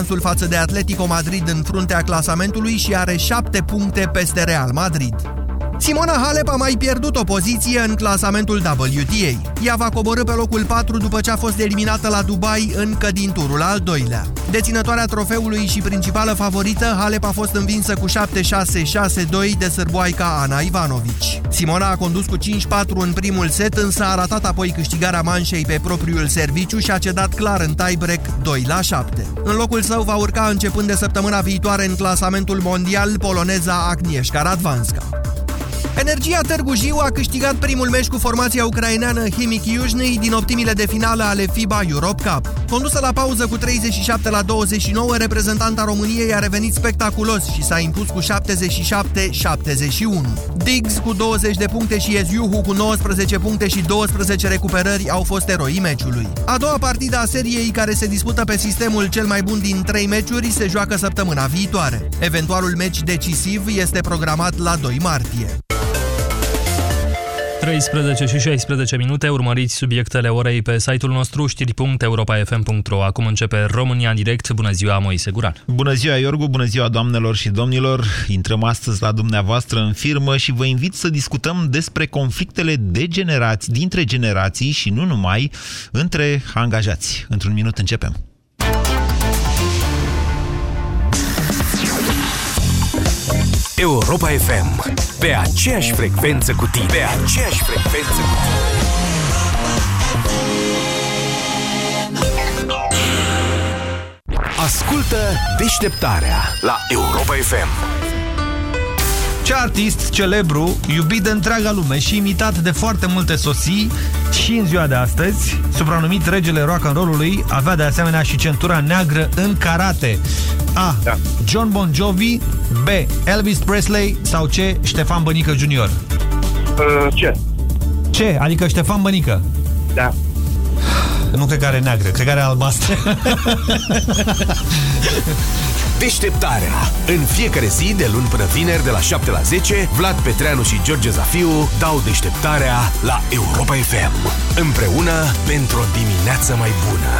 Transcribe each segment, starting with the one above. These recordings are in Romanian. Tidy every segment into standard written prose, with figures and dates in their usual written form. avansul față de Atletico Madrid în fruntea clasamentului și are 7 puncte peste Real Madrid. Simona Halep a mai pierdut o poziție în clasamentul WTA. Ea va coborî pe locul 4 după ce a fost eliminată la Dubai încă din turul al doilea. Deținătoarea trofeului și principală favorită, Halep a fost învinsă cu 7-6-6-2 de sârboaica Ana Ivanovic. Simona a condus cu 5-4 în primul set, însă a ratat apoi câștigarea manșei pe propriul serviciu și a cedat clar în tiebreak 2-7. În locul său va urca începând de săptămâna viitoare în clasamentul mondial poloneza Agnieszka Radwańska. Energia Târgu Jiu a câștigat primul meci cu formația ucraineană Khimik Yuzhny din optimile de finală ale FIBA Europe Cup. Condusă la pauză cu 37-29, reprezentanta României a revenit spectaculos și s-a impus cu 77-71. Diggs cu 20 de puncte și Eziuhu cu 19 puncte și 12 recuperări au fost eroii meciului. A doua partidă a seriei, care se dispută pe sistemul cel mai bun din 3 meciuri, se joacă săptămâna viitoare. Eventualul meci decisiv este programat la 2 martie. 13 și 16 minute, urmăriți subiectele orei pe site-ul nostru știri.europa.fm.ro. Acum începe România în direct. Bună ziua, Moise Guran. Bună ziua, Iorgu, bună ziua, doamnelor și domnilor. Intrăm astăzi la dumneavoastră în firmă și vă invit să discutăm despre conflictele de generații, dintre generații și nu numai, între angajați. Într-un minut începem. Europa FM, pe aceeași frecvență cu tine, pe aceeași frecvență cu tine. Ascultă Deșteptarea la Europa FM. Ce artist celebru, iubit de întreaga lume și imitat de foarte multe sosii și în ziua de astăzi, supranumit regele rock'n'roll-ului, avea de asemenea și centura neagră în karate? A. Da. John Bon Jovi, B. Elvis Presley sau C. Ștefan Bănică Junior? Ce? Ce? Adică Ștefan Bănică? Da. Nu cred că are neagră, cred că are albastră. Deșteptarea. În fiecare zi, de luni până vineri, de la 7 la 10, Vlad Petreanu și George Zafiu dau deșteptarea la Europa FM. Împreună pentru o dimineață mai bună.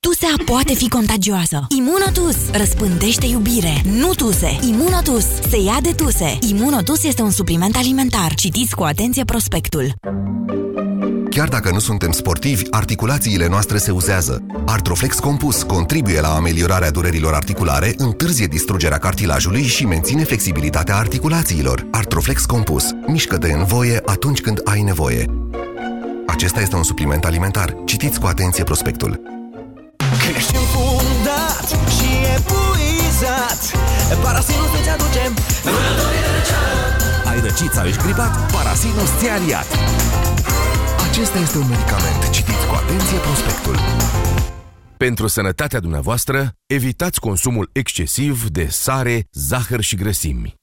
Tusea poate fi contagioasă. Imunotus răspândește iubire, nu tuse. Imunotus se ia de tuse. Imunotus este un supliment alimentar. Citiți cu atenție prospectul. Chiar dacă nu suntem sportivi, articulațiile noastre se uzează. Artroflex Compus contribuie la ameliorarea durerilor articulare, întârzie distrugerea cartilajului și menține flexibilitatea articulațiilor. Artroflex Compus. Mișcă-te în voie atunci când ai nevoie. Acesta este un supliment alimentar. Citiți cu atenție prospectul. Crești înfundat și epuizat. Parasinus îți aduce rădări. Ai răcit sau ești gripat? Parasinus ți-a aliat. Acesta este un medicament. Citiți cu atenție prospectul. Pentru sănătatea dumneavoastră, evitați consumul excesiv de sare, zahăr și grăsimi.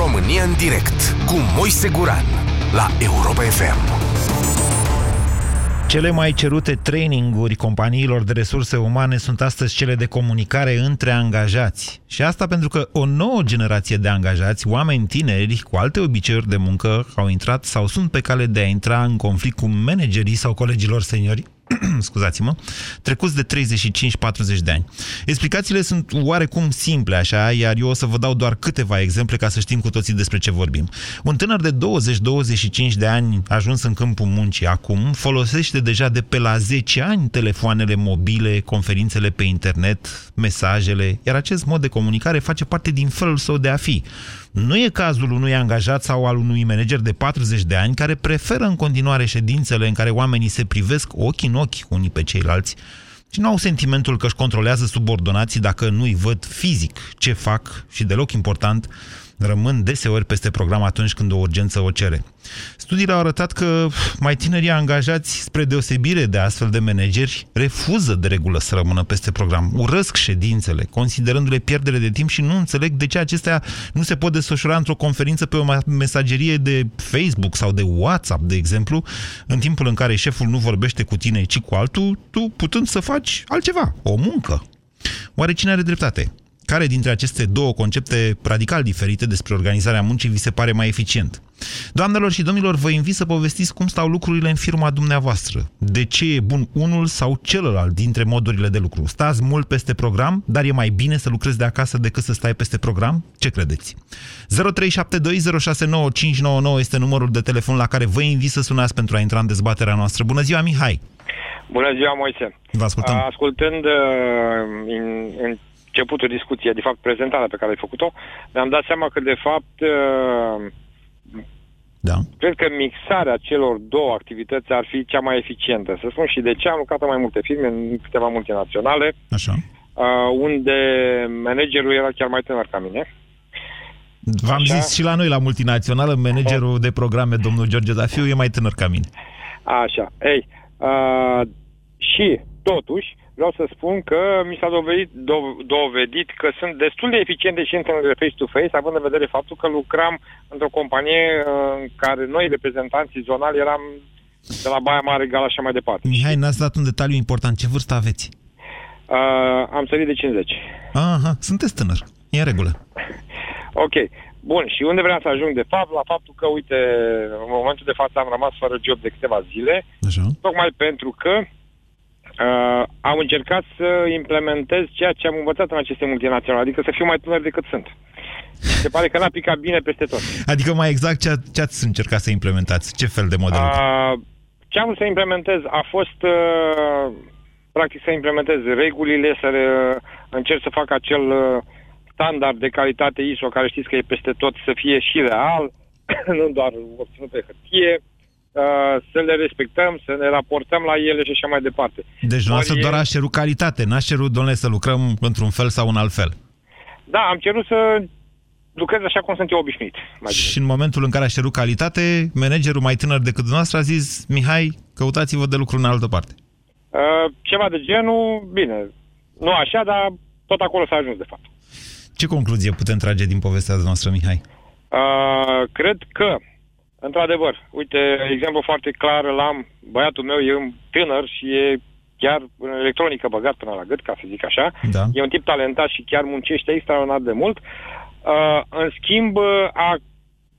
România în direct cu Moise Guran la Europa FM. Cele mai cerute traininguri companiilor de resurse umane sunt astăzi cele de comunicare între angajați. Și asta pentru că o nouă generație de angajați, oameni tineri cu alte obiceiuri de muncă, au intrat sau sunt pe cale de a intra în conflict cu managerii sau colegilor seniori, scuzați-mă, trecuți de 35-40 de ani. Explicațiile sunt oarecum simple, așa, iar eu o să vă dau doar câteva exemple ca să știm cu toții despre ce vorbim. Un tânăr de 20-25 de ani ajuns în câmpul muncii acum folosește deja de pe la 10 ani telefoanele mobile, conferințele pe internet, mesajele, iar acest mod de comunicare face parte din felul său de a fi. Nu e cazul unui angajat sau al unui manager de 40 de ani care preferă în continuare ședințele în care oamenii se privesc ochi în ochi unii pe ceilalți și nu au sentimentul că își controlează subordonații dacă nu îi văd fizic ce fac și, deloc important, rămân deseori peste program atunci când o urgență o cere. Studiile au arătat că mai tinerii angajați, spre deosebire de astfel de manageri, refuză de regulă să rămână peste program, urăsc ședințele, considerându-le pierdere de timp și nu înțeleg de ce acestea nu se pot desfășura într-o conferință pe o mesagerie de Facebook sau de WhatsApp, de exemplu, în timpul în care șeful nu vorbește cu tine, ci cu altul, tu putând să faci altceva, o muncă. Oare cine are dreptate? Care dintre aceste două concepte radical diferite despre organizarea muncii vi se pare mai eficient? Doamnelor și domnilor, vă invit să povestiți cum stau lucrurile în firma dumneavoastră. De ce e bun unul sau celălalt dintre modurile de lucru? Stați mult peste program, dar e mai bine să lucrezi de acasă decât să stai peste program? Ce credeți? 0372069599 este numărul de telefon la care vă invit să sunați pentru a intra în dezbaterea noastră. Bună ziua, Mihai! Bună ziua, Moise! Vă ascultăm! Ascultând începutul discuției, de fapt prezentarea pe care ai făcut-o, ne-am dat seama că, de fapt, da. Cred că mixarea celor două activități ar fi cea mai eficientă. Să spun și de ce am lucrat în mai multe firme, în câteva multinaționale, așa, unde managerul era chiar mai tânăr ca mine. V-am zis și la noi, la multinațională, managerul de programe, domnul George Zafiu, e mai tânăr ca mine. Așa, ei, și totuși vreau să spun că mi s-a dovedit că sunt destul de eficiente și întâlnirile face-to-face, având în vedere faptul că lucram într-o companie în care noi, reprezentanții zonali, eram de la Baia Mare, Gala și mai departe. Mihai, n-ați dat un detaliu important. Ce vârstă aveți? Am sărit de 50. Aha, sunteți tânăr. E în regulă. Ok. Bun, și unde vreau să ajung de fapt? La faptul că, uite, în momentul de față am rămas fără job de câteva zile, așa, tocmai pentru că am încercat să implementez ceea ce am învățat în aceste multinaționale, adică să fiu mai tânăr decât sunt. Se pare că n-a picat bine peste tot. Adică mai exact ce ați încercat să implementați? Ce fel de model? Ce am vrut să implementez a fost practic să implementez regulile, să încerc să fac acel standard de calitate ISO, care știți că e peste tot, să fie și real, nu doar obținut pe hârtie, să le respectăm, să ne raportăm la ele și așa mai departe. Deci noastră doar a cerut calitate, n-a cerut, domnule, să lucrăm într-un fel sau un alt fel. Da, am cerut să lucrez așa cum sunt eu obișnuit. Și în momentul în care a cerut calitate, managerul mai tânăr decât dumneavoastră a zis: Mihai, căutați-vă de lucru în altă parte. Ceva de genul, bine, nu așa, dar tot acolo s-a ajuns de fapt. Ce concluzie putem trage din povestea noastră, Mihai? Cred că, într-adevăr, uite, exemplu foarte clar l-am, băiatul meu e un tânăr și e chiar în electronică băgat până la gât, ca să zic așa. Da. E un tip talentat și chiar muncește extraordinar de mult. În schimb, a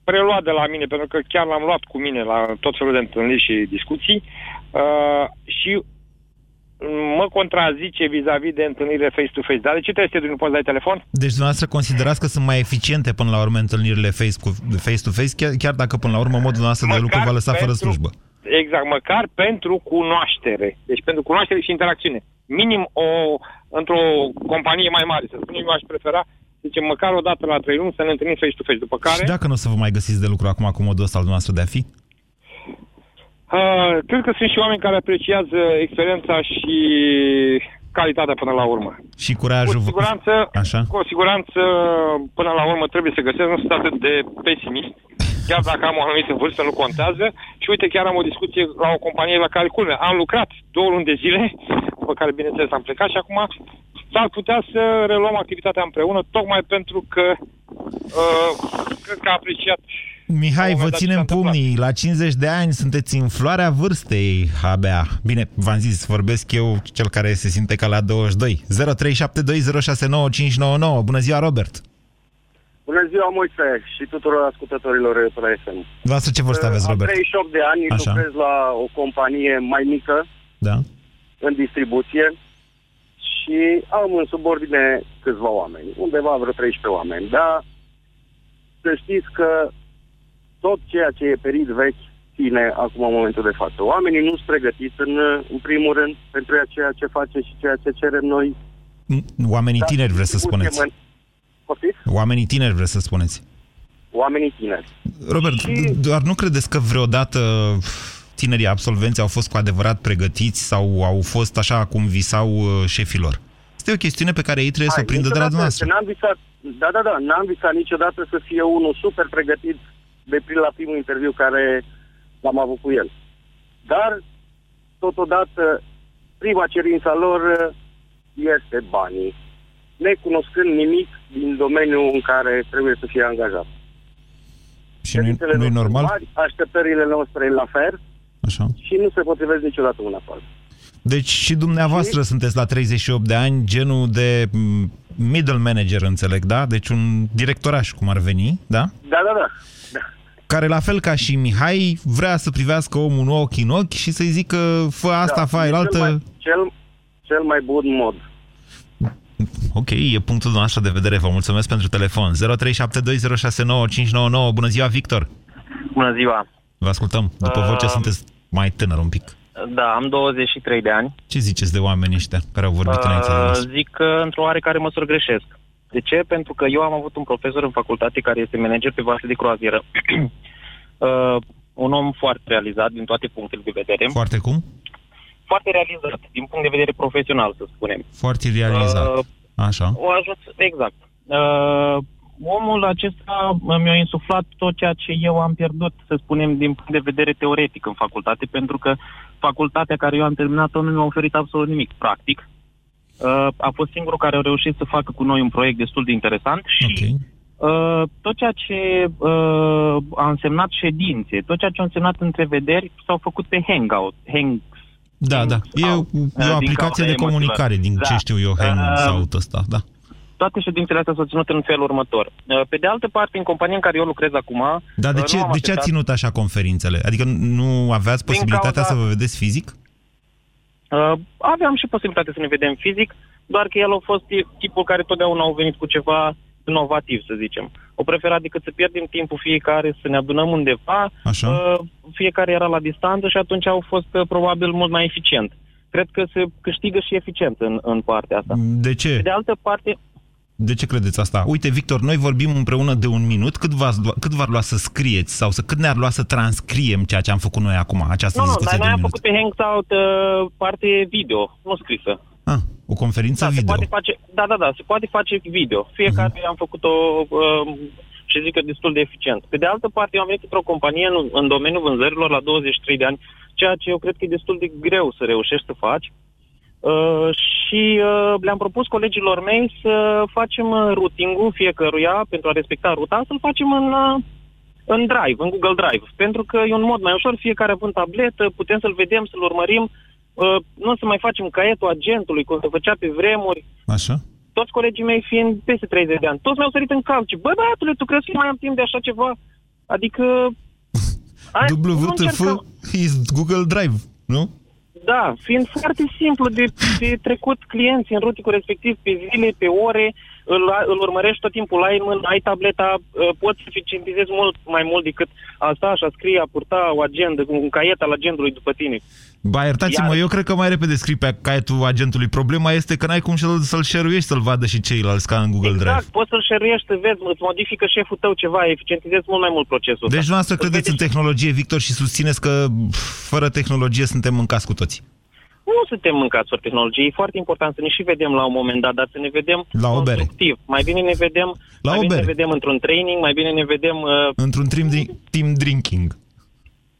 preluat de la mine, pentru că chiar l-am luat cu mine la tot felul de întâlniri și discuții, și mă contrazice vis-a-vis de întâlnirile face-to-face. Dar de ce trebuie să te duci, nu poți dai telefon? Deci dumneavoastră considerați că sunt mai eficiente până la urmă întâlnirile face-to-face, chiar dacă până la urmă modul dumneavoastră de lucru va lăsa fără slujbă. Exact, măcar pentru cunoaștere. Deci pentru cunoaștere și interacțiune. Minim într-o companie mai mare, să spunem, eu aș prefera, zicem, măcar o dată la 3 luni să ne întâlnim face-to-face. După care... Și dacă nu o să vă mai găsiți de lucru acum cu modul ăsta al dumneavoastră de a fi? Cred că sunt și oameni care apreciază experiența și calitatea până la urmă. Și curajul. Cu siguranță până la urmă trebuie să găsesc, nu sunt atât de pesimist. Chiar dacă am o anumită vârstă, nu contează. Și uite, chiar am o discuție la o companie la care, culme, am lucrat 2 luni de zile, pe care, bineînțeles, am plecat și acum s-ar putea să reluăm activitatea împreună, tocmai pentru că cred că a apreciat. Mihai, vă ținem pumnii, la 50 de ani sunteți în floarea vârstei, abia. Bine, v-am zis, vorbesc eu, cel care se simte ca la 22. 0372069599. Bună ziua, Robert! Bună ziua, Moise, și tuturor ascultătorilor Europa FM. Vă ce vârstă aveți, Robert? Am 38 de ani, așa, lucrez la o companie mai mică, da, în distribuție, și am în subordine câțiva oameni, undeva vreo 13 oameni, dar să știți că tot ceea ce e perit vechi ține acum în momentul de față. Oamenii nu sunt pregătiți în primul rând pentru ceea ce face și ceea ce cerem noi. Oamenii tineri vreți să spuneți. Oamenii tineri vreți să spuneți. Oamenii tineri. Robert, doar nu credeți că vreodată tinerii absolvenți au fost cu adevărat pregătiți sau au fost așa cum visau șefilor? Este o chestiune pe care ei trebuie să o prindă de la dumneavoastră. Da, n-am visat niciodată să fie unul super pregătit de prin la primul interviu care l-am avut cu el. Dar, totodată, prima cerința lor este banii, necunoscând nimic din domeniul în care trebuie să fie angajat. Și nu-i normal? Mari, așteptările noastre la fel. Așa. Și nu se potrivesc niciodată una pe alta. Deci și dumneavoastră sunteți la 38 de ani genul de middle manager, înțeleg, da? Deci un directoraș, cum ar veni, da? Da. Care, la fel ca și Mihai, vrea să privească omul în ochi în ochi și să-i zică fă asta, da, fă aia altă. Cel mai bun mod. Ok, e punctul nostru de vedere. Vă mulțumesc pentru telefon. 0372069599. Bună ziua, Victor! Bună ziua! Vă ascultăm. După vocea sunteți mai tânăr un pic. Da, am 23 de ani. Ce ziceți de oamenii ăștia care au vorbit înainte de noi? Zic că într-o oarecare măsură greșesc. De ce? Pentru că eu am avut un profesor în facultate care este manager pe vase de croazieră. Un om foarte realizat din toate punctele de vedere. Foarte cum? Foarte realizat, din punct de vedere profesional, să spunem. Foarte realizat, așa. O ajut, exact. Omul acesta mi-a insuflat tot ceea ce eu am pierdut, să spunem, din punct de vedere teoretic în facultate, pentru că facultatea care eu am terminat-o nu mi-a oferit absolut nimic, practic. A fost singurul care a reușit să facă cu noi un proiect destul de interesant și tot ceea ce a însemnat ședințe, tot ceea ce a însemnat întrevederi s-au făcut pe Hangout. Da. E o aplicație de comunicare, din ce știu eu, Hangout ăsta, da. Toate ședințele astea s-au ținut în felul următor. Pe de altă parte, în compania în care eu lucrez acum... Dar de ce a ținut așa conferințele? Adică nu aveați posibilitatea să vă vedeți fizic? Aveam și posibilitatea să ne vedem fizic, doar că el a fost tipul care totdeauna au venit cu ceva inovativ, să zicem. O prefera decât să pierdem timpul fiecare, să ne adunăm undeva, fiecare era la distanță și atunci au fost probabil mult mai eficient. Cred că se câștigă și eficient în partea asta. De ce? Pe de altă parte... De ce credeți asta? Uite, Victor, noi vorbim împreună de un minut. Cât v-ar lua să scrieți sau cât ne-ar lua să transcriem ceea ce am făcut noi acum, această discuție de un minut? Nu, dar noi am făcut pe Hangout parte video, nu scrisă. O conferință video? Se poate face video. Fiecare am făcut-o și zic că destul de eficient. Pe de altă parte, eu am venit într-o companie în domeniul vânzărilor la 23 de ani, ceea ce eu cred că e destul de greu să reușești să faci. Și le-am propus colegilor mei să facem routing-ul fiecăruia pentru a respecta ruta, să-l facem în Drive, în Google Drive, pentru că e un mod mai ușor, fiecare având tabletă, putem să-l vedem, să-l urmărim, nu să mai facem caietul agentului, cum se făcea pe vremuri. Așa. Toți colegii mei fiind peste 30 de ani, toți mi-au sărit în calci. Bă, băiatule, tu crezi că mai am timp de așa ceva? Adică... WTF is Google Drive, nu? Da, fiind foarte simplu de trecut clienții în ruticul respectiv pe zile, pe ore, îl urmărești tot timpul, ai în mână, ai tableta, poți să eficientizezi mult mai mult decât asta, așa, scrie, a purta o agendă, un caiet al agentului după tine. Ba, iertați-mă, eu cred că mai repede scrii pe caietul agentului. Problema este că n-ai cum să-l share-uiești, să-l vadă și ceilalți ca în Google Drive. Exact, poți să-l share-uiești, să vezi, îți modifică șeful tău ceva, eficientizezi mult mai mult procesul. Deci dumneavoastră credeți în tehnologie, Victor, și susțineți că fără tehnologie suntem mâncați cu toți. Nu suntem mâncați fără tehnologie, e foarte important să ne și vedem la un moment dat, dar să ne vedem constructiv. Mai bine ne vedem într-un training, mai bine ne vedem... într-un team drinking.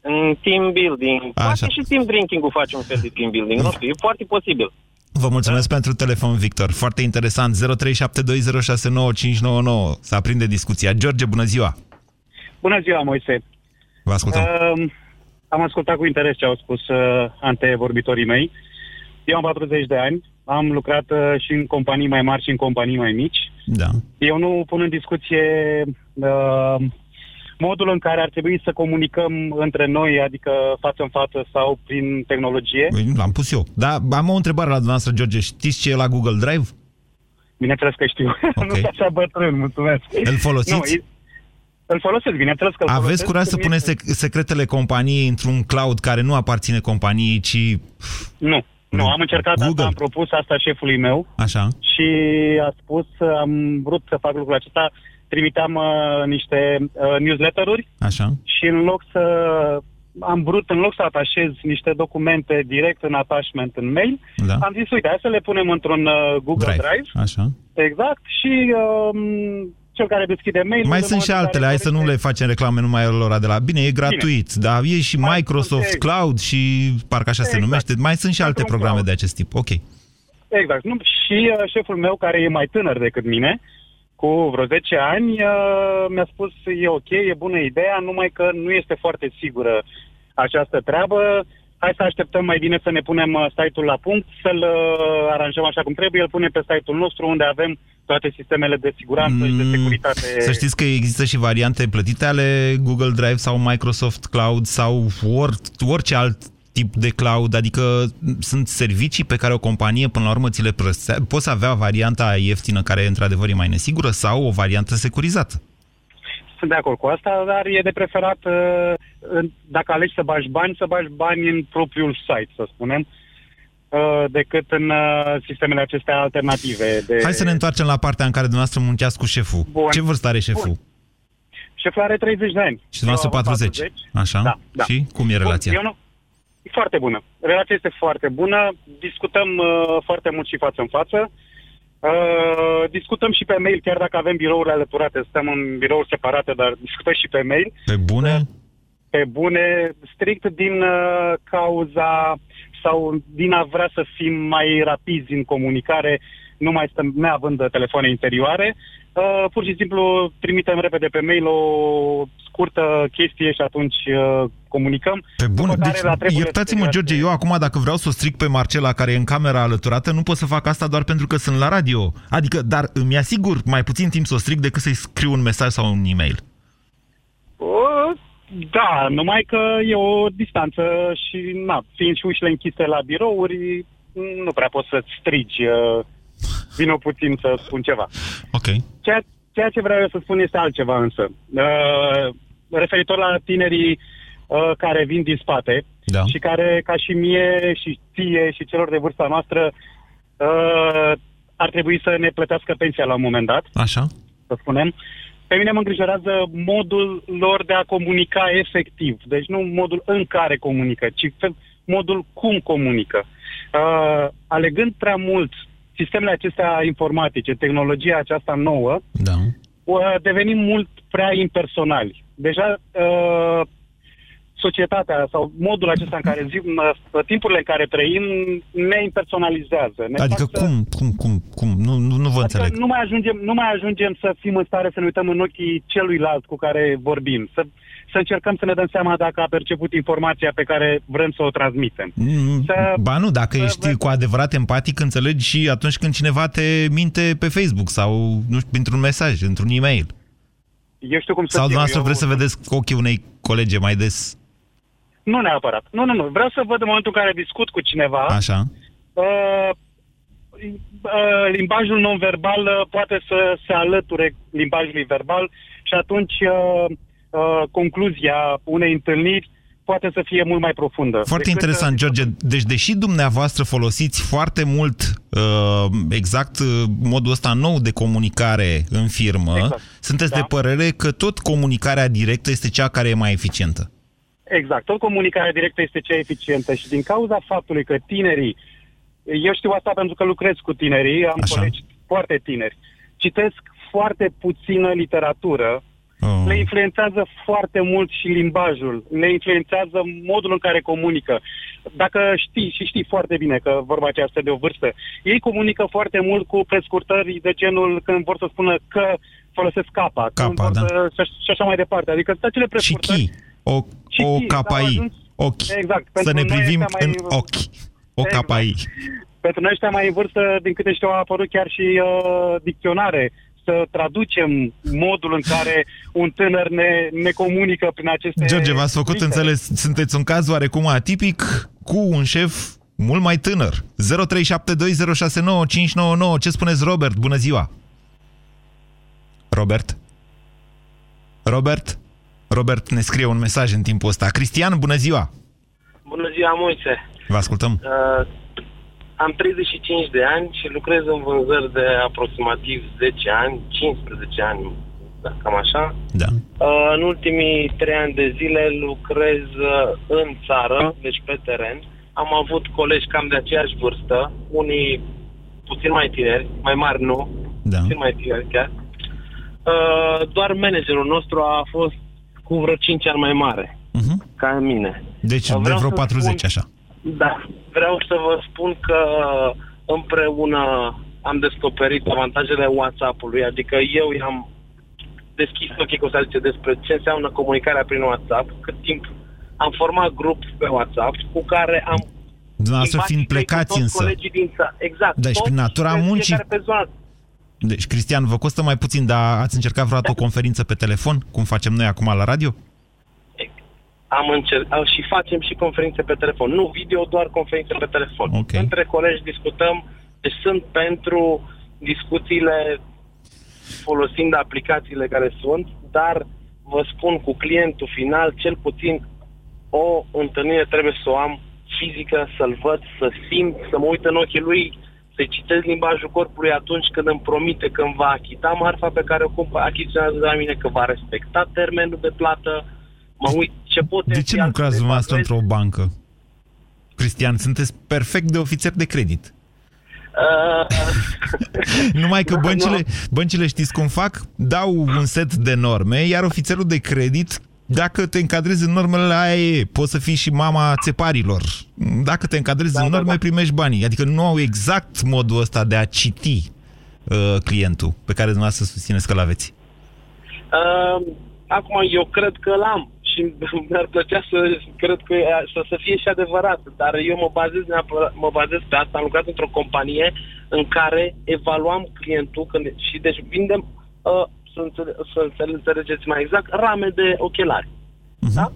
În team building. Așa. Poate și team drinking-ul face un fel de team building, nu știu, e foarte posibil. Vă mulțumesc pentru telefon, Victor. Foarte interesant. 0372069599. Să aprinde discuția. George, bună ziua! Bună ziua, Moise! Vă ascultăm. Am ascultat cu interes ce au spus antevorbitorii mei. Eu am 40 de ani, am lucrat și în companii mai mari și în companii mai mici. Da. Eu nu pun în discuție modul în care ar trebui să comunicăm între noi, adică față în față sau prin tehnologie. L-am pus eu. Dar am o întrebare la dumneavoastră, George. Știți ce e la Google Drive? Bineînțeles că știu. Okay. Nu sunt așa bătrân, mulțumesc. Îl folosiți? Îl folosesc, bineînțeles că îl folosesc. Aveți curaj să puneți secretele companiei într-un cloud care nu aparține companiei, ci... Nu, am încercat Google. Asta, am propus asta șefului meu. Așa. Și a spus, am vrut să fac lucrul acesta, trimiteam niște newsletter-uri. Așa. Și în loc să atașez niște documente direct în attachment în mail, am zis, uite, hai să le punem într-un Google Drive. Așa. Exact. Și... cel care deschide mail... Mai sunt și altele, hai să nu le facem reclame numai lor de la... Bine, e gratuit, dar e și Microsoft Cloud și parcă așa se numește. Mai sunt și alte programe de acest tip. Ok. Exact. Și șeful meu, care e mai tânăr decât mine, cu vreo 10 ani, mi-a spus, e ok, e bună ideea, numai că nu este foarte sigură această treabă. Hai să așteptăm mai bine să ne punem site-ul la punct, să-l aranjăm așa cum trebuie. El pune pe site-ul nostru, unde avem toate sistemele de siguranță și de securitate. Să știți că există și variante plătite ale Google Drive sau Microsoft Cloud sau orice alt tip de cloud, adică sunt servicii pe care o companie până la urmă ți le prestea. Poți avea varianta ieftină care într-adevăr e mai nesigură sau o variantă securizată. Sunt de acord cu asta, dar e de preferat dacă alegi să bagi bani, să bagi bani în propriul site, să spunem, decât în sistemele acestea alternative. Hai să ne întoarcem la partea în care dumneavoastră munceați cu șeful. Bun. Ce vârstă are șeful? Bun. Șeful are 30 de ani. Și dumneavoastră 40. 40. Așa? Da, da. Și cum e relația? Bun, foarte bună. Relația este foarte bună. Discutăm foarte mult și față în față. Discutăm și pe mail, chiar dacă avem birourile alăturate. Stăm în birouri separate, dar discutăm și pe mail. Pe bune? Pe bune, strict din cauza sau din a vrea să fim mai rapizi în comunicare, nu mai stăm neavând telefoane interioare. Pur și simplu trimitem repede pe mail o scurtă chestie și atunci comunicăm. Pe bun, deci, iertați-mă, George, eu acum dacă vreau să o stric pe Marcela care e în camera alăturată, nu pot să fac asta doar pentru că sunt la radio. Adică, dar îmi asigur mai puțin timp să o stric decât să-i scriu un mesaj sau un e-mail. Da, numai că e o distanță și, na, fiind și ușile închise la birouri, nu prea poți să-ți strigi. Vino puțin să spun ceva. Okay. Ceea ce vreau eu să spun este altceva însă. Referitor la tinerii care vin din spate, da, și care, ca și mie și ție și celor de vârsta noastră, ar trebui să ne plătească pensia la un moment dat. Așa. Să spunem. Pe mine mă îngrijorează modul lor de a comunica efectiv. Deci nu modul în care comunică, ci modul cum comunică. Alegând prea mult sistemele acestea informatice, tehnologia aceasta nouă, da, devenim mult prea impersonali. Deja societatea sau modul acesta în care timpurile în care trăim ne impersonalizează. Ne adică fac cum? Nu vă adică înțeleg. Nu mai ajungem să fim în stare să ne uităm în ochii celuilalt cu care vorbim, să încercăm să ne dăm seama dacă a perceput informația pe care vrem să o transmitem. Ba nu, dacă ești cu adevărat empatic, înțelegi și atunci când cineva te minte pe Facebook sau, nu știu, printr-un mesaj, într-un e-mail. Eu știu cum să sau dumneavoastră vreți să vedeți ochii unei colege mai des? Nu neapărat. Nu. Vreau să văd în momentul în care discut cu cineva. Așa. Limbajul non-verbal poate să se alăture limbajului verbal și atunci concluzia unei întâlniri poate să fie mult mai profundă. Foarte interesant, George. Deci, deși dumneavoastră folosiți foarte mult exact modul ăsta nou de comunicare în firmă, exact, sunteți, da, de părere că tot comunicarea directă este cea care e mai eficientă. Exact. Tot comunicarea directă este cea eficientă și din cauza faptului că tinerii, eu știu asta pentru că lucrez cu tinerii, am colegi foarte tineri, citesc foarte puțină literatură. Le influențează foarte mult și limbajul, le influențează modul în care comunică. Dacă știi foarte bine că vorba aceea este de o vârstă, ei comunică foarte mult cu prescurtări de genul când vor să spună că folosesc capa, și așa mai departe. Adică sunt acele prescurtări. Exact. Să ne privim în ochi. Pentru noi ăștia mai în vârstă, din câte știu, a apărut chiar și dicționare, să traducem modul în care un tânăr ne comunică prin aceste... George, v-ați făcut înțeles. Sunteți un caz oarecum atipic cu un șef mult mai tânăr. 0372069599. Ce spuneți, Robert? Bună ziua! Robert? Robert ne scrie un mesaj în timpul ăsta. Cristian, bună ziua! Bună ziua, Moise! Vă ascultăm! Am 35 de ani și lucrez în vânzări de aproximativ 10 ani, 15 ani, cam așa. Da. În ultimii 3 ani de zile lucrez în țară, deci pe teren. Am avut colegi cam de aceeași vârstă, unii puțin mai tineri, mai mari nu, da, puțin mai tineri chiar. Doar managerul nostru a fost cu vreo 5 ani mai mare, ca mine. Deci de vreo 40, spun, așa. Da, vreau să vă spun că împreună am descoperit avantajele WhatsApp-ului, adică eu i-am deschis ochii, cum se zice, despre ce înseamnă comunicarea prin WhatsApp, cât timp am format grup pe WhatsApp cu care am... Dumneavoastră fiind plecați însă. Exact. Deci prin natura muncii... Deci, Cristian, vă costă mai puțin, dar ați încercat vreodată o conferință pe telefon, cum facem noi acum la radio? Am încercat și facem și conferințe pe telefon. Nu video, doar conferințe pe telefon. Okay. Între colegi discutăm, deci sunt pentru discuțiile folosind aplicațiile care sunt, dar vă spun, cu clientul final, cel puțin o întâlnire trebuie să o am fizică, să-l văd, să simt, să mă uit în ochii lui, să-i citesc limbajul corpului atunci când îmi promite că îmi va achita marfa pe care o achiziționează de la mine, că va respecta termenul de plată. Mă uit ce pot. De ce nu lucrați dumneavoastră într-o bancă? Cristian, sunteți perfect de ofițer de credit. Numai că băncile știți cum fac? Dau un set de norme, iar ofițerul de credit, dacă te încadrezi în normele aia, poți să fii și mama țeparilor. Dacă te încadrezi în norme, primești banii. Adică nu au exact modul ăsta de a citi clientul pe care dumneavoastră susțineți că l-aveți. Acum eu cred că l-am și mi-ar plăcea să cred că să fie și adevărat, dar eu mă bazez pe asta. Am lucrat într-o companie în care evaluam clientul când, și deci vindem, să înțelegeți mai exact, rame de ochelari. Uh-huh. Da?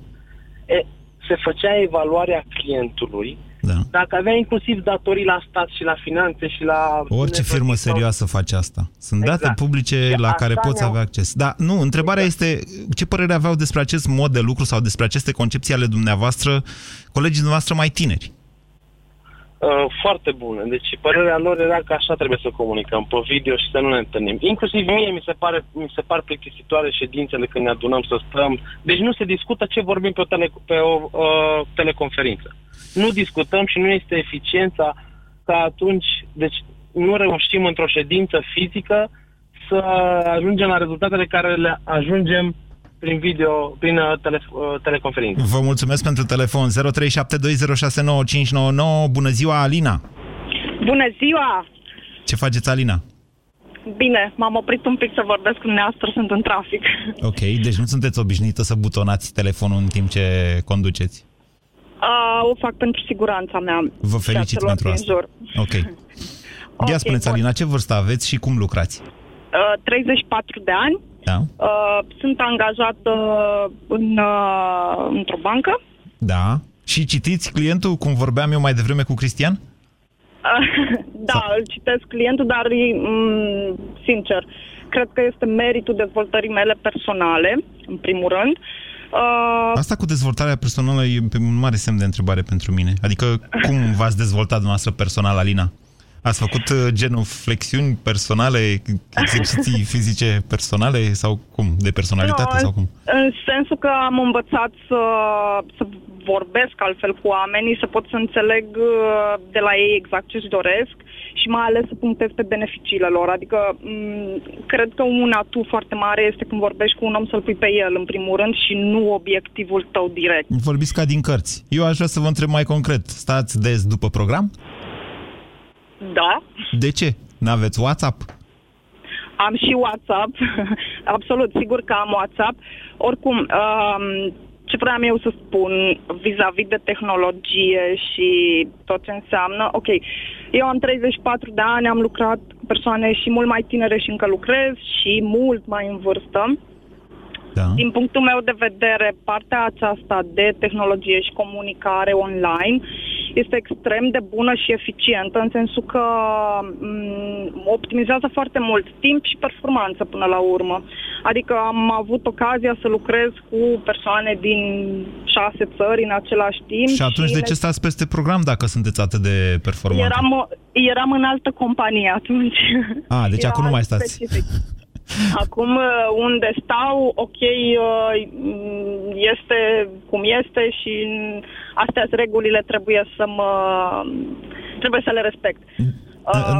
Se făcea evaluarea clientului, da. Dacă avea inclusiv datorii la stat și la finanțe și la... Orice firmă serioasă face asta. Sunt date publice la care poți avea acces. Dar nu, întrebarea este ce părere aveau despre acest mod de lucru sau despre aceste concepții ale dumneavoastră colegii dumneavoastră mai tineri? Foarte bună. Deci părerea lor era că așa trebuie să comunicăm pe video și să nu ne întâlnim. Inclusiv mie mi se par plictisitoare ședințele când ne adunăm să stăm. Deci nu se discută ce vorbim pe o teleconferință. Nu discutăm și nu este eficiența ca atunci, deci nu reușim într-o ședință fizică să ajungem la rezultatele care le ajungem prin video, prin teleconferință. Vă mulțumesc pentru telefon. 0372069599. Bună ziua, Alina! Bună ziua! Ce faceți, Alina? Bine, m-am oprit un pic să vorbesc cu dumneavoastră, sunt în trafic. Ok, deci nu sunteți obișnuită să butonați telefonul în timp ce conduceți? O fac pentru siguranța mea. Vă felicit pentru asta. Jur. Ok. Ia spuneți, Alina, ce vârstă aveți și cum lucrați? 34 de ani. Da. Sunt angajată într-o bancă. Da. Și citiți clientul, cum vorbeam eu mai devreme cu Cristian? Da, sau? Îl citesc clientul, dar sincer, cred că este meritul dezvoltării mele personale, în primul rând. Asta cu dezvoltarea personală e un mare semn de întrebare pentru mine. Adică cum v-ați dezvoltat dumneavoastră personal, Alina? Ați făcut genul flexiuni personale, exerciții fizice personale sau cum? De personalitate sau cum? În sensul că am învățat să vorbesc altfel cu oamenii, să pot să înțeleg de la ei exact ce-și doresc și mai ales să punctez pe beneficiile lor. Adică cred că un atu foarte mare este când vorbești cu un om să-l pui pe el în primul rând și nu obiectivul tău direct. Vorbiți ca din cărți. Eu aș vrea să vă întreb mai concret. Stați des după program? Da. De ce? N-aveți WhatsApp? Am și WhatsApp. Absolut, sigur că am WhatsApp. Oricum, ce vreau eu să spun vis-a-vis de tehnologie și tot ce înseamnă, ok, eu am 34 de ani, am lucrat cu persoane și mult mai tinere și încă lucrez și mult mai în vârstă. Da. Din punctul meu de vedere, partea aceasta de tehnologie și comunicare online este extrem de bună și eficientă, în sensul că optimizează foarte mult timp și performanță până la urmă. Adică am avut ocazia să lucrez cu persoane din 6 țări în același timp. Și atunci de ce stați peste program dacă sunteți atât de performanți? Eram în altă companie atunci. Deci acum nu mai stați. Specific. Acum, unde stau, ok, este cum este și astea sunt regulile, trebuie să le respect.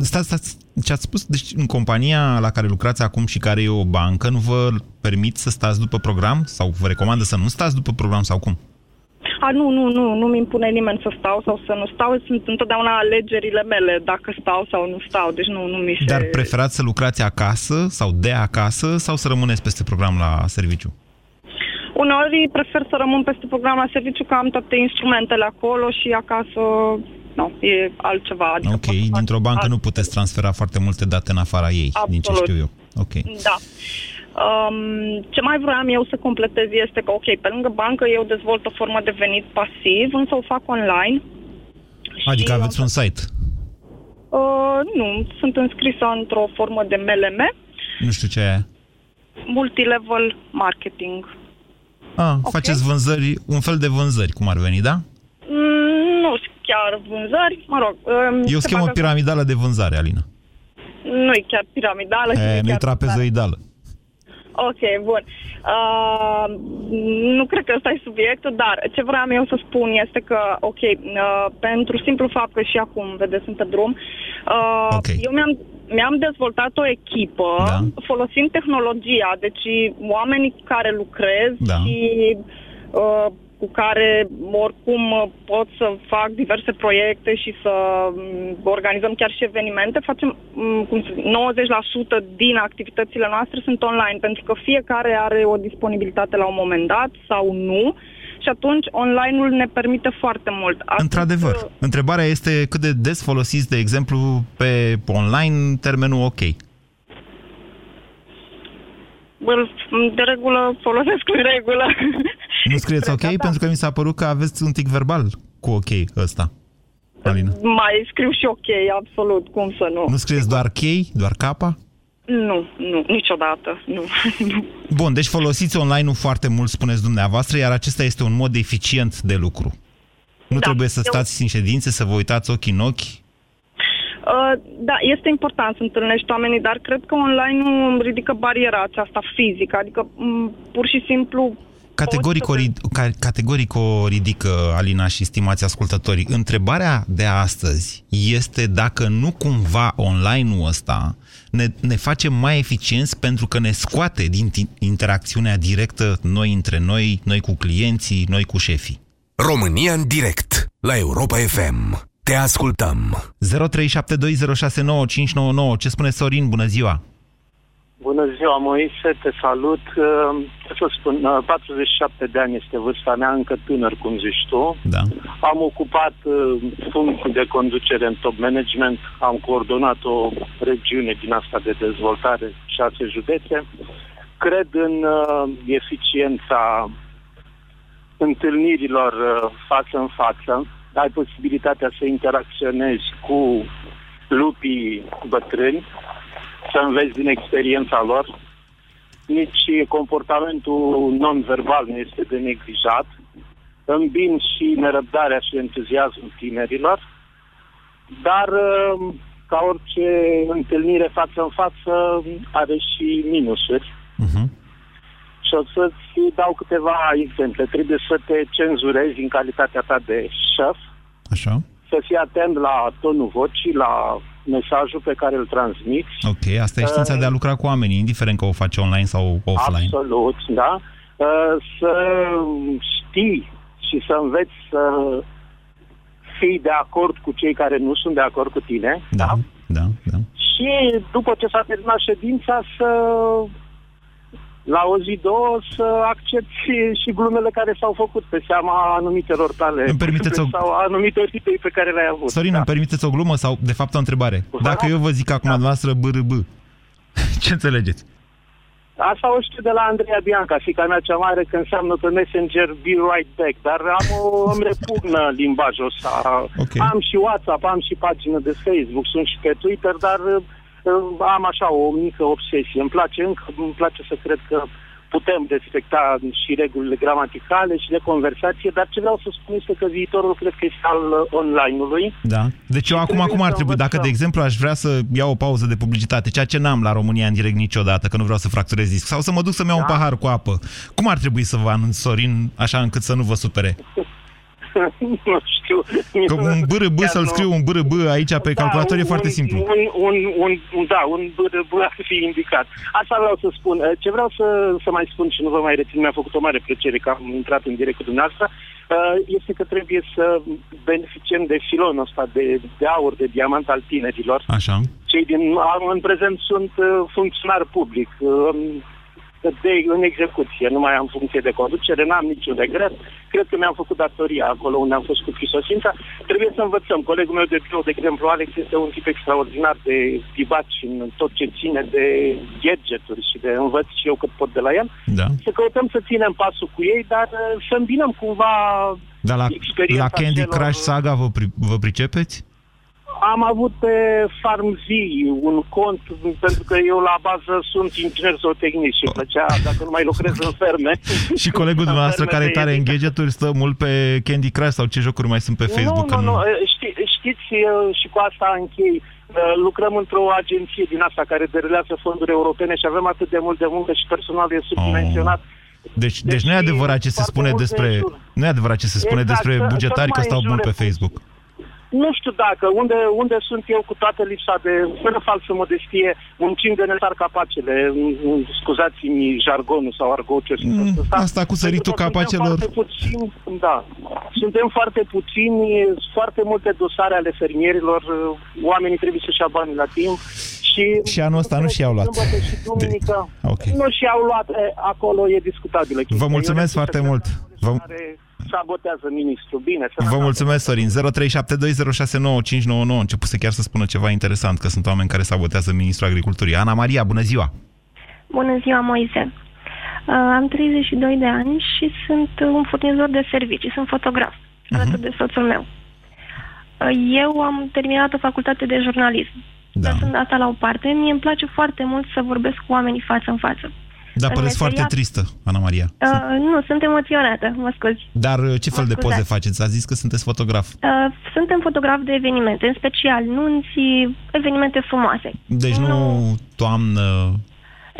Stați, ce ați spus? Deci în compania la care lucrați acum și care e o bancă, nu vă permit să stați după program? Sau vă recomandă să nu stați după program sau cum? Nu mi impune nimeni să stau sau să nu stau. Sunt întotdeauna alegerile mele, dacă stau sau nu stau. Deci nu mi se... Dar preferați să lucrați acasă sau de acasă sau să rămâneți peste program la serviciu? Uneori prefer să rămân peste program la serviciu, că am toate instrumentele acolo și acasă nu, e altceva. Adică ok, dintr-o bancă nu puteți transfera foarte multe date în afara ei, absolut, din ce știu eu. Ok. Da. Ce mai vroiam eu să completez este că, ok, pe lângă bancă eu dezvolt o formă de venit pasiv, însă o fac online. Adică aveți un site? Nu, sunt înscrisă într-o formă de MLM. Nu știu ce e. Multilevel marketing. Okay. Faceți vânzări, un fel de vânzări, cum ar veni, da? Nu chiar vânzări, mă rog. E o schemă piramidală de vânzare, Alina. Nu e chiar piramidală. Nu e trapezoidală. Ok, bun. Nu cred că ăsta e subiectul, dar ce vreau eu să spun este că, ok, pentru simplu fapt că și acum, vedeți, sunt pe drum, eu mi-am dezvoltat o echipă folosind tehnologia, deci oamenii cu care lucrez și cu care oricum pot să fac diverse proiecte și să organizăm chiar și evenimente, facem 90% din activitățile noastre sunt online, pentru că fiecare are o disponibilitate la un moment dat sau nu și atunci online-ul ne permite foarte mult. Într-adevăr, întrebarea este cât de des folosiți, de exemplu, pe online termenul OK. De regulă folosesc în regulă. Nu scrieți OK? Pentru că mi s-a părut că aveți un tic verbal cu OK ăsta, Alina. Mai scriu și OK, absolut, cum să nu. Nu scrieți doar chei, doar capa? Nu, niciodată, nu. Bun, deci folosiți online-ul foarte mult, spuneți dumneavoastră, iar acesta este un mod eficient de lucru. Nu trebuie să stați în ședințe, să vă uitați ochi în ochi. Da, este important să întâlnești oamenii, dar cred că online nu ridică bariera aceasta fizică, adică pur și simplu... Categoric o ridică, Alina și stimați ascultătorii. Întrebarea de astăzi este dacă nu cumva online-ul ăsta ne face mai eficienți pentru că ne scoate din interacțiunea directă noi între noi, noi cu clienții, noi cu șefii. România în direct la Europa FM. Te ascultăm. 0372069599. Ce spune Sorin? Bună ziua! Bună ziua, Moise, te salut. Ce să spun, 47 de ani este vârsta mea, încă tânăr, cum zici tu. Da. Am ocupat funcții de conducere în top management, am coordonat o regiune din asta de dezvoltare, 6 județe. Cred în eficiența întâlnirilor față în față. Ai posibilitatea să interacționezi cu lupii bătrâni, să înveți din experiența lor. Nici comportamentul non-verbal nu este de neglijat. Îmbin și nerăbdarea și entuziasmul tinerilor. Dar, ca orice întâlnire față în față, are și minusuri. Și o să-ți dau câteva exemple. Trebuie să te cenzurezi în calitatea ta de șef. Așa. Să fii atent la tonul vocii, la mesajul pe care îl transmiți. Ok, asta e știința de a lucra cu oamenii, indiferent că o faci online sau offline. Absolut, da. Să știi și să înveți să fii de acord cu cei care nu sunt de acord cu tine. Da. Și după ce s-a terminat ședința, să... la o zi, două, să accepti și glumele care s-au făcut pe seama anumitelor tale sau anumitor idei pe care le-ai avut. Sorin, îmi permiteți o glumă sau, de fapt, o întrebare? Dacă eu vă zic acum dumneavoastră BRB, ce înțelegeți? Asta o știu de la Andreea Bianca, fiica mea cea mare, că înseamnă pe Messenger be right back, dar îmi repugnă limbajul ăsta. Okay. Am și WhatsApp, am și pagină de Facebook, sunt și pe Twitter, dar... am așa o mică obsesie. Îmi place să cred că putem respecta și regulile gramaticale și de conversație, dar ce vreau să spun este că viitorul cred că este al online-ului. Da. Deci eu acum cum ar trebui? Dacă, de exemplu, aș vrea să iau o pauză de publicitate, ceea ce n-am la România în direct niciodată, că nu vreau să fracturez disc, sau să mă duc să-mi iau un pahar cu apă, cum ar trebui să vă anunț, Sorin, așa încât să nu vă supere? Nu știu. Că un BRB, să-l scriu un BRB aici pe calculator, e foarte simplu. Un BRB ar fi indicat. Asta vreau să spun. Ce vreau să mai spun și nu vă mai rețin, mi-a făcut o mare plăcere că am intrat în direct cu dumneavoastră, este că trebuie să beneficiem de filonul ăsta de aur, de diamant al tinerilor. Așa. Cei în prezent sunt funcționar public, în execuție, nu mai am funcție de conducere, n-am niciun regret, cred că mi-am făcut datoria acolo unde am fost cu prisosința. Trebuie să învățăm. Colegul meu de birou, de exemplu, Alex, este un tip extraordinar de stibat și în tot ce ține de gadgeturi și de învăț și eu cât pot de la el. Da. Să căutăm să ținem pasul cu ei, dar să îmbinăm cumva experiența. La Candy Crush Saga vă pricepeți? Am avut pe FarmZee un cont, pentru că eu la bază sunt inginer zootehnic și îmi plăcea, dacă nu mai lucrez în ferme. Și colegul dumneavoastră care e tare în gadgeturi stă mult pe Candy Crush sau ce jocuri mai sunt pe Facebook? Nu. Știți, și cu asta închei. Lucrăm într-o agenție din asta care derelează fonduri europene și avem atât de mult de muncă și personal e subdimensionat. Deci nu e adevărat ce se spune despre despre bugetari că stau bun pe Facebook. Nu știu dacă, unde sunt eu cu toată lipsa de, fără falsă modestie, muncind de netar capacele, scuzați-mi jargonul sau argotul ăsta. Asta cu săritul capacelor. Suntem foarte puțini, foarte multe dosare ale fermierilor, oamenii trebuie să-și ia banii la timp. Și anul ăsta nu și-au luat. Okay. Nu și-au luat, acolo e discutabilă. Vă mulțumesc foarte mult. Sabotează ministrul, bine. Vă mulțumesc, Sorin. 0372069599. Începuse chiar să spună ceva interesant, că sunt oameni care sabotează ministrul agriculturii. Ana Maria, bună ziua! Bună ziua, Moise! Am 32 de ani și sunt un furnizor de servicii, sunt fotograf, alături de soțul meu. Eu am terminat o facultate de jurnalism. Da. Lăsând asta la o parte, mie îmi place foarte mult să vorbesc cu oamenii față în față. Dar păreți foarte tristă, Ana Maria. Nu, sunt emoționată, mă scuzi. Dar ce fel de poze faceți? Ați zis că sunteți fotograf. Suntem fotograf de evenimente, în special nunți, evenimente frumoase. Deci nu toamnă,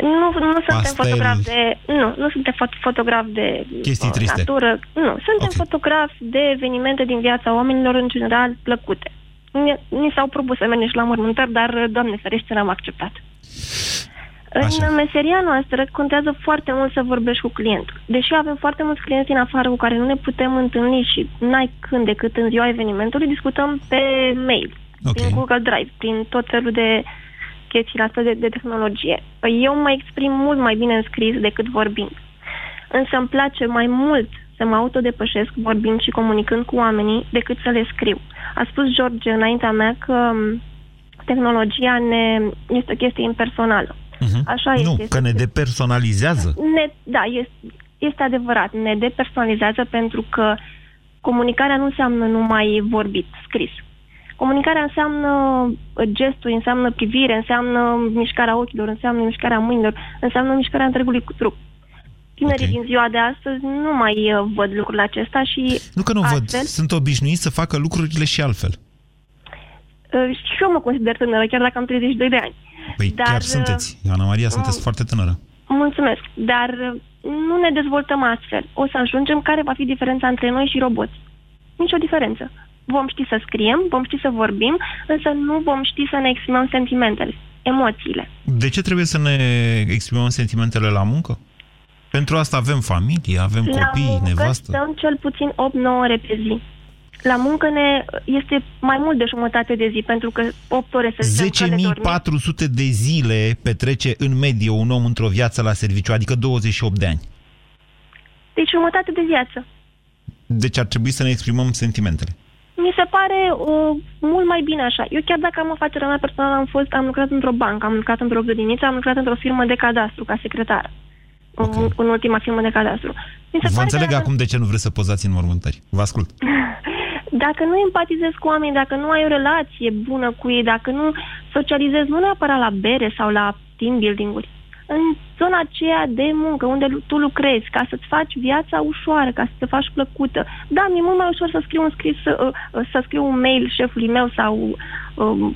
nu suntem fotografi de... Nu suntem fotografi de chestii triste. Natură. Nu, suntem fotografi de evenimente din viața oamenilor, în general, plăcute. Ni s-au propus să mergem și la mormântări, dar, Doamne ferește, n-am acceptat. Așa. În meseria noastră contează foarte mult să vorbești cu clientul. Deși avem foarte mulți clienți din afară cu care nu ne putem întâlni și n-ai când decât în ziua evenimentului, discutăm pe mail, prin Google Drive, prin tot felul de chestiile astea de tehnologie. Eu mă exprim mult mai bine în scris decât vorbind. Însă îmi place mai mult să mă autodepășesc vorbind și comunicând cu oamenii decât să le scriu. A spus George înaintea mea că tehnologia este o chestie impersonală. Așa este. Nu, că ne depersonalizează. Este adevărat. Ne depersonalizează pentru că comunicarea nu înseamnă numai vorbit, scris. Comunicarea înseamnă gesturi, înseamnă privire, înseamnă mișcarea ochilor, înseamnă mișcarea mâinilor, înseamnă mișcarea întregului trup. Tinerii din ziua de astăzi nu mai văd lucrurile acestea și... Nu că nu văd, sunt obișnuiți să facă lucrurile și altfel. Și eu mă consider tânără, chiar dacă am 32 de ani. Păi chiar sunteți, Ana Maria, sunteți foarte tânără. Mulțumesc, dar nu ne dezvoltăm astfel. O să ajungem, care va fi diferența între noi și roboți? Nici o diferență. Vom ști să scriem, vom ști să vorbim, însă nu vom ști să ne exprimăm sentimentele, emoțiile. De ce trebuie să ne exprimăm sentimentele la muncă? Pentru asta avem familie, avem copii, nevastă. La muncă stăm cel puțin 8-9 ore pe zi. La muncă este mai mult de jumătate de zi, pentru că 8 ore să zicem că le dormim. 10.400 de zile petrece în medie un om într-o viață la serviciu, adică 28 de ani. Deci jumătate de viață. Deci ar trebui să ne exprimăm sentimentele. Mi se pare mult mai bine așa. Eu chiar dacă am afacerea mea personală, am lucrat într-o bancă, am lucrat într-o grădiniță, am lucrat într-o firmă de cadastru ca secretară. În ultima firmă de cadastru. Vă înțeleg acum de ce nu vreți să pozați în mormântări. Vă ascult. Dacă nu empatizezi cu oamenii, dacă nu ai o relație bună cu ei, dacă nu socializezi, nu neapărat la bere sau la team building-uri, în zona aceea de muncă, unde tu lucrezi, ca să-ți faci viața ușoară, ca să te faci plăcută. Da, mi-e mult mai ușor să scriu un mail șefului meu sau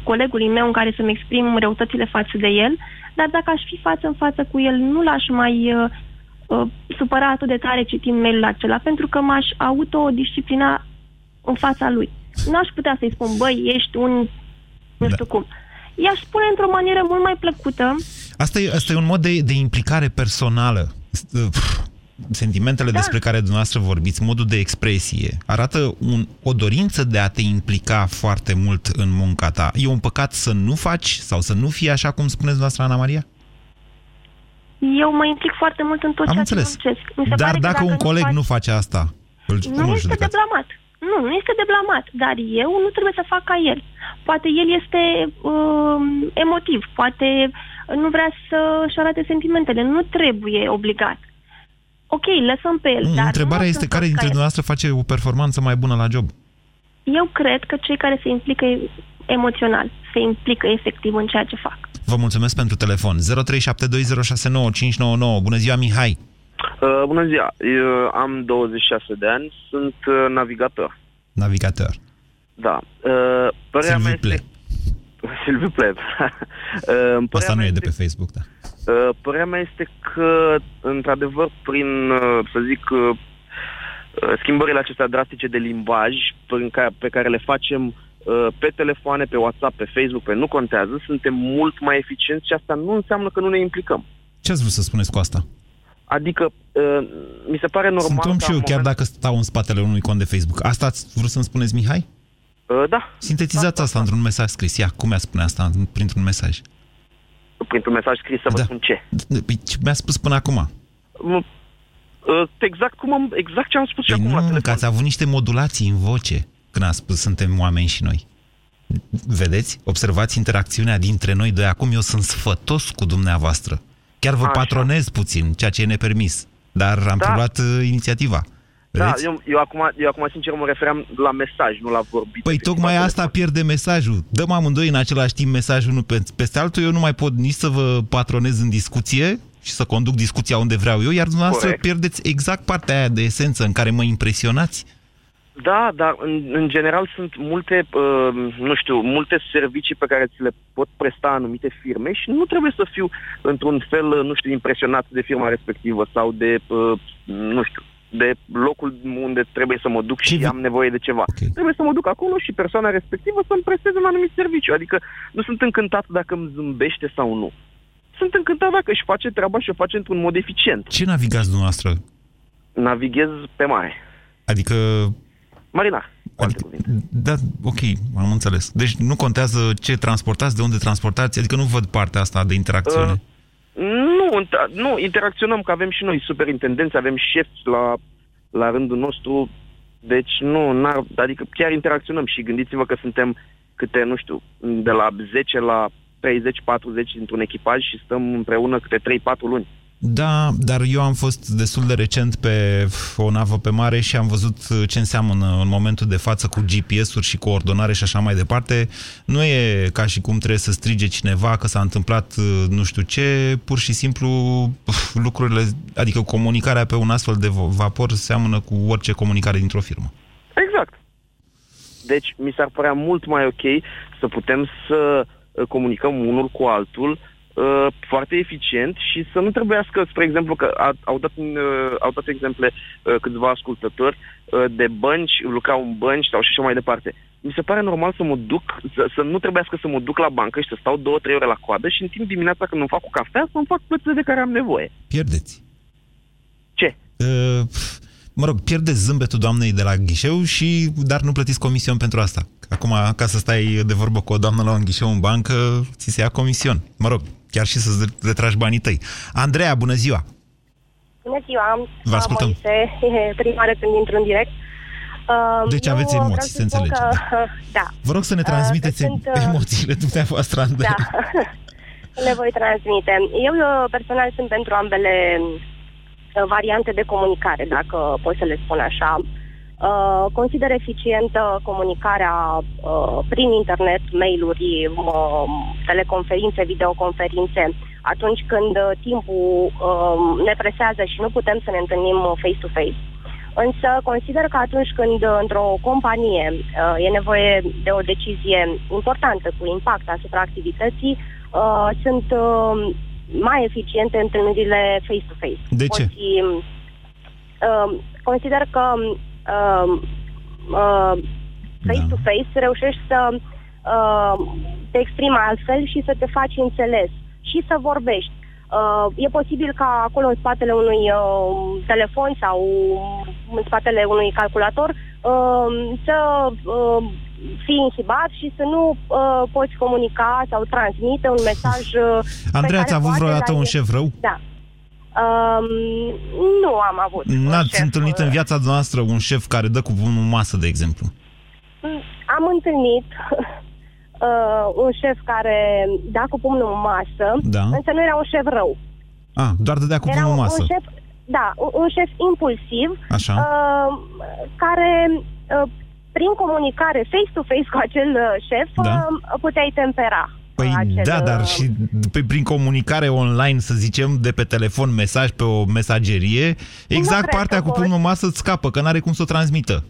colegului meu în care să-mi exprim răutățile față de el, dar dacă aș fi față în față cu el, nu l-aș mai supăra atât de tare citind mail-ul acela, pentru că m-aș autodisciplina în fața lui. Nu aș putea să-i spun, băi, ești un... nu știu cum. I-aș spune într-o manieră mult mai plăcută. Asta e un mod de implicare personală. Sentimentele despre care dumneavoastră vorbiți, modul de expresie, arată o dorință de a te implica foarte mult în munca ta. E un păcat să nu faci sau să nu fie așa cum spuneți dumneavoastră, Ana Maria? Eu mă implic foarte mult în tot ceea ce muncesc. Dar dacă un coleg nu face asta, Nu este de blamat. Nu, nu este de blamat, dar eu nu trebuie să fac ca el. Poate el este emotiv, poate nu vrea să-și arate sentimentele, nu trebuie obligat. Ok, lăsăm pe el. Dar întrebarea este care dintre dumneavoastră face o performanță mai bună la job? Eu cred că cei care se implică emoțional, se implică efectiv în ceea ce fac. Vă mulțumesc pentru telefon. 0372069599. Bună ziua, Mihai! Bună ziua! Eu am 26 de ani, sunt navigator. Navigator. Da. Părerea mea este... Silviu Pleb. Asta nu e de pe Facebook, da. Părerea mea este că, într-adevăr, prin, să zic, schimbările acestea drastice de limbaj pe care le facem pe telefoane, pe WhatsApp, pe Facebook, pe nu contează, suntem mult mai eficienți și asta nu înseamnă că nu ne implicăm. Ce ați vrut să spuneți cu asta? Adică, mi se pare normal... Sunt om și eu, chiar dacă stau în spatele unui cont de Facebook. Asta ați vrut să-mi spuneți, Mihai? Da. Sintetizați asta într-un mesaj scris. Ia, cum mi-a spune asta printr-un mesaj? Printr-un mesaj scris să vă spun ce? Păi, mi-a spus până acum. Exact ce am spus și acum la telefon. Că ați avut niște modulații în voce când ați spus suntem oameni și noi. Vedeți? Observați interacțiunea dintre noi doi. Acum eu sunt sfătos cu dumneavoastră. Chiar vă patronez puțin, ceea ce e nepermis. Dar am preluat inițiativa. Vedeți? Da, eu acum sincer mă refeream la mesaj, nu la vorbit. Păi tocmai asta pierde mesajul. Dăm amândoi în același timp mesajul unul peste altul. Eu nu mai pot nici să vă patronez în discuție și să conduc discuția unde vreau eu, iar dumneavoastră pierdeți exact partea aia de esență în care mă impresionați. Da, dar în general sunt multe, multe servicii pe care ți le pot presta anumite firme și nu trebuie să fiu într-un fel, impresionat de firma respectivă sau de, de locul unde trebuie să mă duc și am nevoie de ceva. Okay. Trebuie să mă duc acolo și persoana respectivă să-mi presteze un anumit serviciu. Adică nu sunt încântat dacă îmi zâmbește sau nu. Sunt încântat dacă își face treaba și o face într-un mod eficient. Ce navigați dumneavoastră? Navighez pe mare. Adică... Marina. Adică, da, ok, am înțeles. Deci nu contează ce transportați, de unde transportați? Adică nu văd partea asta de interacțiune. Nu, interacționăm, că avem și noi superintendenți, avem șefi la rândul nostru, deci adică chiar interacționăm și gândiți-vă că suntem câte, de la 10 la 30-40 într-un echipaj și stăm împreună câte 3-4 luni. Da, dar eu am fost destul de recent pe o navă pe mare și am văzut ce înseamnă în momentul de față cu GPS-uri și coordonare și așa mai departe. Nu e ca și cum trebuie să strige cineva că s-a întâmplat nu știu ce, pur și simplu lucrurile, adică comunicarea pe un astfel de vapor seamănă cu orice comunicare dintr-o firmă. Exact. Deci mi s-ar părea mult mai ok să putem să comunicăm unul cu altul foarte eficient și să nu trebuiască, spre exemplu, că au dat exemple câțiva ascultători de bănci, lucrau în bănci sau și așa mai departe. Mi se pare normal să mă duc, să nu trebuiască să mă duc la bancă și să stau 2-3 ore la coadă și în timp dimineața când îmi fac o cafea să-mi fac plățile de care am nevoie. Pierdeți. Ce? Pierdeți zâmbetul doamnei de la ghișeu dar nu plătiți comision pentru asta. Acum, ca să stai de vorbă cu o doamnă la un ghișeu în bancă, ți se ia comision. Chiar și să-ți retragi banii tăi. Andreea, bună ziua! Bună ziua! Vă ascultăm! Moise, prima oară când intru în direct. Deci aveți emoții, se înțelege. Da. Vă rog să ne transmiteți emoțiile dumneavoastră, Andreea. Da, le voi transmite. Eu personal sunt pentru ambele variante de comunicare, dacă pot să le spun așa. Consider eficientă comunicarea prin internet, mail-uri, teleconferințe, videoconferințe, atunci când timpul ne presează și nu putem să ne întâlnim face-to-face. Însă consider că atunci când într-o companie e nevoie de o decizie importantă cu impact asupra activității, sunt mai eficiente întâlnirile face-to-face. De ce? Consider că face-to-face reușești să te exprimi altfel și să te faci înțeles și să vorbești. E posibil ca acolo în spatele unui telefon sau în spatele unui calculator să fii inhibat și să nu poți comunica sau transmite un mesaj. Andreea, ați avut vreodată un șef rău? Da. Nu am avut. N-ați întâlnit în viața noastră un șef care dă cu pumnul în masă, de exemplu? Am întâlnit un șef care da cu pumnul în masă, da. Însă nu era un șef rău. Ah, doar dădea cu pumnul în masă. Un șef impulsiv, care prin comunicare face-to-face cu acel șef puteai tempera. Dar și prin comunicare online, să zicem, de pe telefon, mesaj, pe o mesagerie, exact partea cu pumnul în masă îți scapă, că n-are cum să o transmită.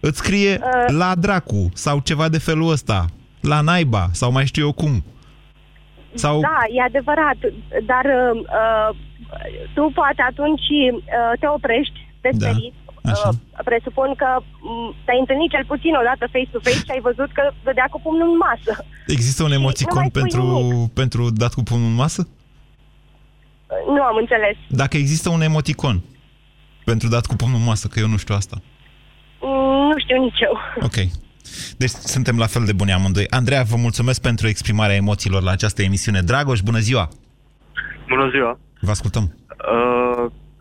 Îți scrie la dracu sau ceva de felul ăsta, la naiba sau mai știu eu cum. Sau... Da, e adevărat, dar tu poate atunci te oprești, te sperii. Presupun că te-ai întâlnit cel puțin o dată face-to-face și ai văzut că dădea cu pumnul în masă. Există un emoticon pentru dat cu pumnul în masă? Nu am înțeles. Dacă există un emoticon pentru dat cu pumnul în masă, că eu nu știu asta. Nu știu nici eu. Ok. Deci suntem la fel de buni amândoi. Andreea, vă mulțumesc pentru exprimarea emoțiilor la această emisiune. Dragoș, bună ziua! Bună ziua! Vă ascultăm.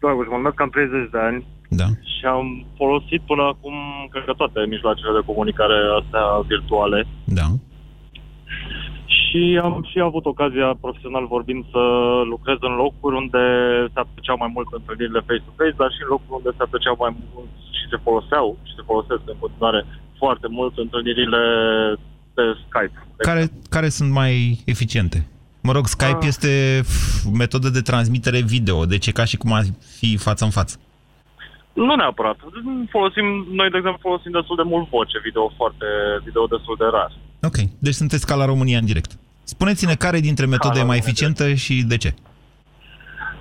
Dragoș, mă numesc, am 30 de ani. Da. Și am folosit până acum, cred că toate mijloacele de comunicare astea virtuale. Da. Și am și avut ocazia, profesional vorbind, să lucrez în locuri unde se apuceau mai mult întâlnirile face-to-face, dar și în locuri unde se apuceau mai mult și se foloseau și se folosesc în continuare foarte mult întâlnirile pe Skype. Care sunt mai eficiente? Mă rog, Skype este metodă de transmitere video, deci e ca și cum ar fi față în față. Nu neapărat. Noi, de exemplu, folosim destul de mult voce, video destul de rar. Ok. Deci sunteți ca la România în direct. Spuneți-ne care dintre metode e mai eficientă și de ce?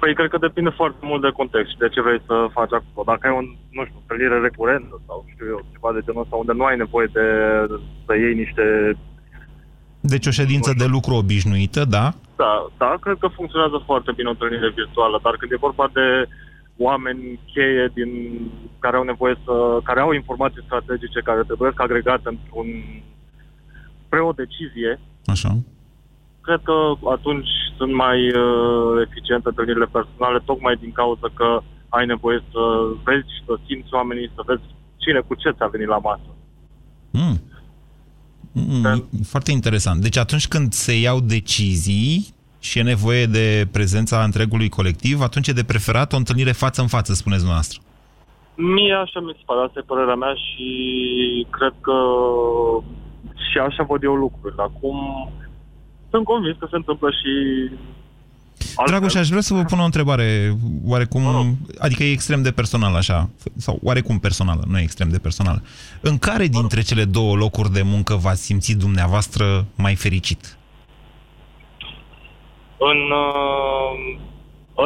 Păi, cred că depinde foarte mult de context și de ce vrei să faci acolo. Dacă ai o întâlnire recurentă sau ceva de genul ăsta, unde nu ai nevoie să iei niște... Deci o ședință de lucru obișnuită, da? Da, cred că funcționează foarte bine o întâlnire virtuală, dar când e vorba de oameni cheie care au nevoie care au informații strategice care trebuie să agregate spre o decizie. Așa. Cred că atunci sunt mai eficiente întâlnirile personale, tocmai din cauza că ai nevoie să vezi și să simți oamenii, să vezi cine cu ce ți-a venit la masă. Foarte interesant. Deci atunci când se iau decizii și e nevoie de prezența întregului colectiv, atunci e de preferat o întâlnire față în față, spuneți dumneavoastră. Mie așa mi se pare, asta e părerea mea și cred că și așa văd eu lucrurile. Acum sunt convins că se întâmplă și... Dragoș, aș vrea să vă pun o întrebare oarecum, adică e extrem de personal așa, sau oarecum personală, nu e extrem de personală. În care dintre cele două locuri de muncă v-ați simțit dumneavoastră mai fericit? În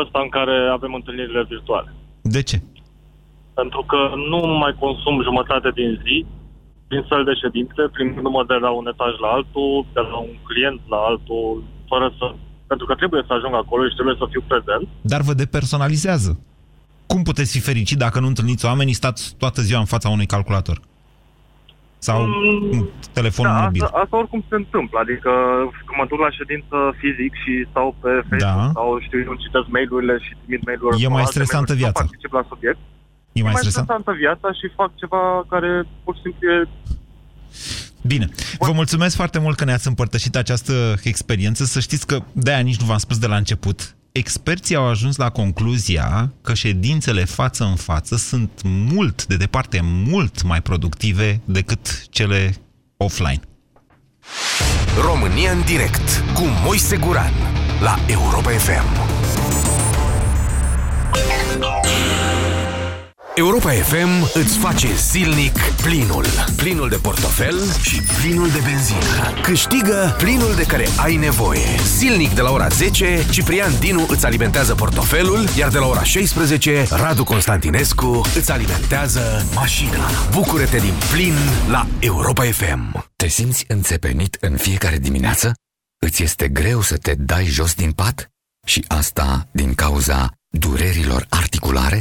ăsta în care avem întâlnirile virtuale. De ce? Pentru că nu mai consum jumătate din zi prin săli de ședințe, prindu-mă de la un etaj la altul, de la un client la altul, pentru că trebuie să ajung acolo și trebuie să fiu prezent. Dar vă depersonalizează. Cum puteți fi fericit dacă nu întâlniți oamenii, stați toată ziua în fața unui calculator? Sau telefonul mobil. Asta oricum se întâmplă, adică când mă duc la ședință fizic și stau pe Facebook sau citesc mail-urile și trimit mail-urile. E mai stresantă viața. Particip la subiect. E mai stresantă viața și fac ceva care pur și simplu e... Bine. Vă mulțumesc foarte mult că ne-ați împărtășit această experiență. Să știți că de-aia nici nu v-am spus de la început. Experții au ajuns la concluzia că ședințele față în față sunt mult mai productive decât cele offline. România în direct cu Moise Guran la Europa FM. Europa FM îți face zilnic plinul de portofel și plinul de benzină. Câștigă plinul de care ai nevoie. Zilnic de la ora 10, Ciprian Dinu îți alimentează portofelul, iar de la ora 16, Radu Constantinescu îți alimentează mașina. Bucură-te din plin la Europa FM. Te simți înțepenit în fiecare dimineață? Îți este greu să te dai jos din pat? Și asta din cauza durerilor articulare?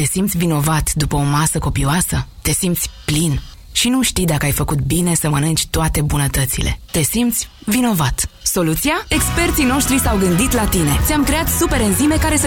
Te simți vinovat după o masă copioasă? Te simți plin și nu știi dacă ai făcut bine să mănânci toate bunătățile. Te simți vinovat. Soluția? Experții noștri s-au gândit la tine. Ți-am creat superenzime care să